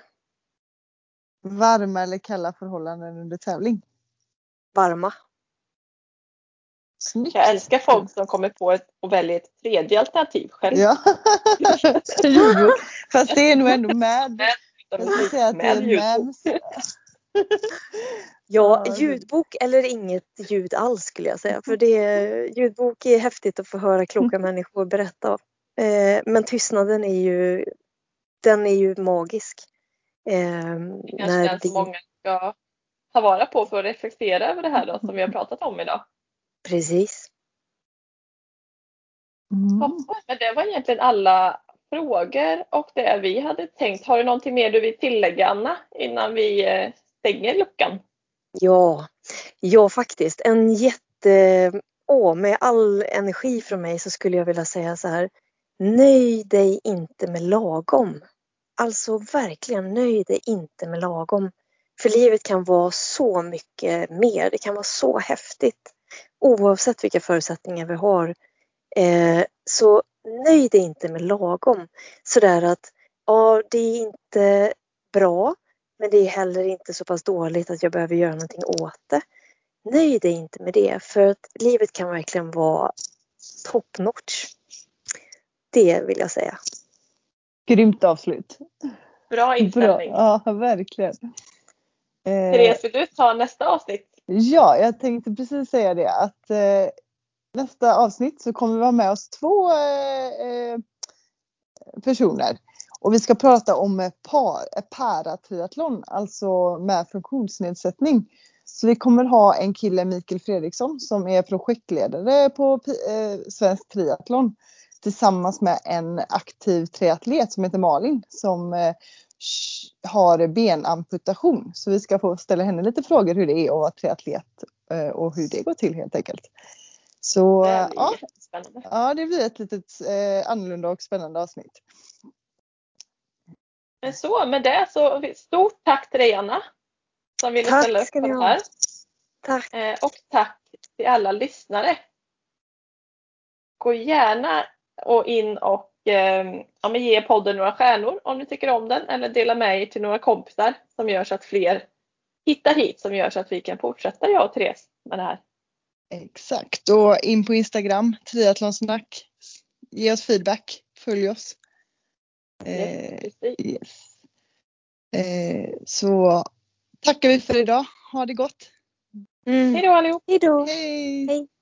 Varma eller kalla förhållanden under tävling? Varma. Snyggt. Jag älskar folk som kommer på ett, och väljer ett tredje alternativ själv. Ja. Fast det är nog ändå med. Jag säga att det är med. Ja, ljudbok eller inget ljud alls skulle jag säga. För det är, ljudbok är häftigt att få höra kloka människor berätta. Eh, men tystnaden är ju, den är ju magisk. Eh, det kanske när det... många ska ta vara på för att reflektera över det här då, som vi har pratat om idag. Precis. Mm. Ja, men det var egentligen alla frågor och det vi hade tänkt. Har du någonting mer du vill tillägga, Anna, innan vi stänger luckan? Ja, ja faktiskt. En jätte... Åh, med all energi från mig så skulle jag vilja säga så här. Nöj dig inte med lagom. Alltså verkligen nöj dig inte med lagom. För livet kan vara så mycket mer. Det kan vara så häftigt. Oavsett vilka förutsättningar vi har. Eh, så nöj dig inte med lagom. Sådär att ja, det är inte bra. Men det är heller inte så pass dåligt att jag behöver göra någonting åt det. Nöj dig inte med det. För att livet kan verkligen vara top notch. Det vill jag säga. Grymt avslut. Bra inställning. Bra. Ja, verkligen. Eh, Therese, vill du ta nästa avsnitt? Ja, jag tänkte precis säga det. Att eh, nästa avsnitt så kommer vi vara med oss två eh, personer. Och vi ska prata om par, paratriathlon, alltså med funktionsnedsättning. Så vi kommer ha en kille, Mikael Fredriksson, som är projektledare på eh, Svensk Triathlon. Tillsammans med en aktiv triatlet som heter Malin som eh, har benamputation. Så vi ska få ställa henne lite frågor hur det är att vara triatlet eh, och hur det går till helt enkelt. Så det ja, ja, det blir ett litet eh, annorlunda och spännande avsnitt. Men så med det så stort tack till dig, Anna, som ville tack, ställa upp på det här. Tack. Eh, och tack till alla lyssnare. Gå gärna och in och eh, ja, men ge podden några stjärnor om ni tycker om den. Eller dela med er till några kompisar som gör så att fler hittar hit. Som gör så att vi kan fortsätta, jag och Therese, med det här. Exakt. Och in på Instagram, Triathlon Snack. Ge oss feedback. Följ oss. Eh, yes, yes. Eh, så tackar vi för idag. Ha det gott. Mm. Hej då allihop. Hej då. Hej. Hej.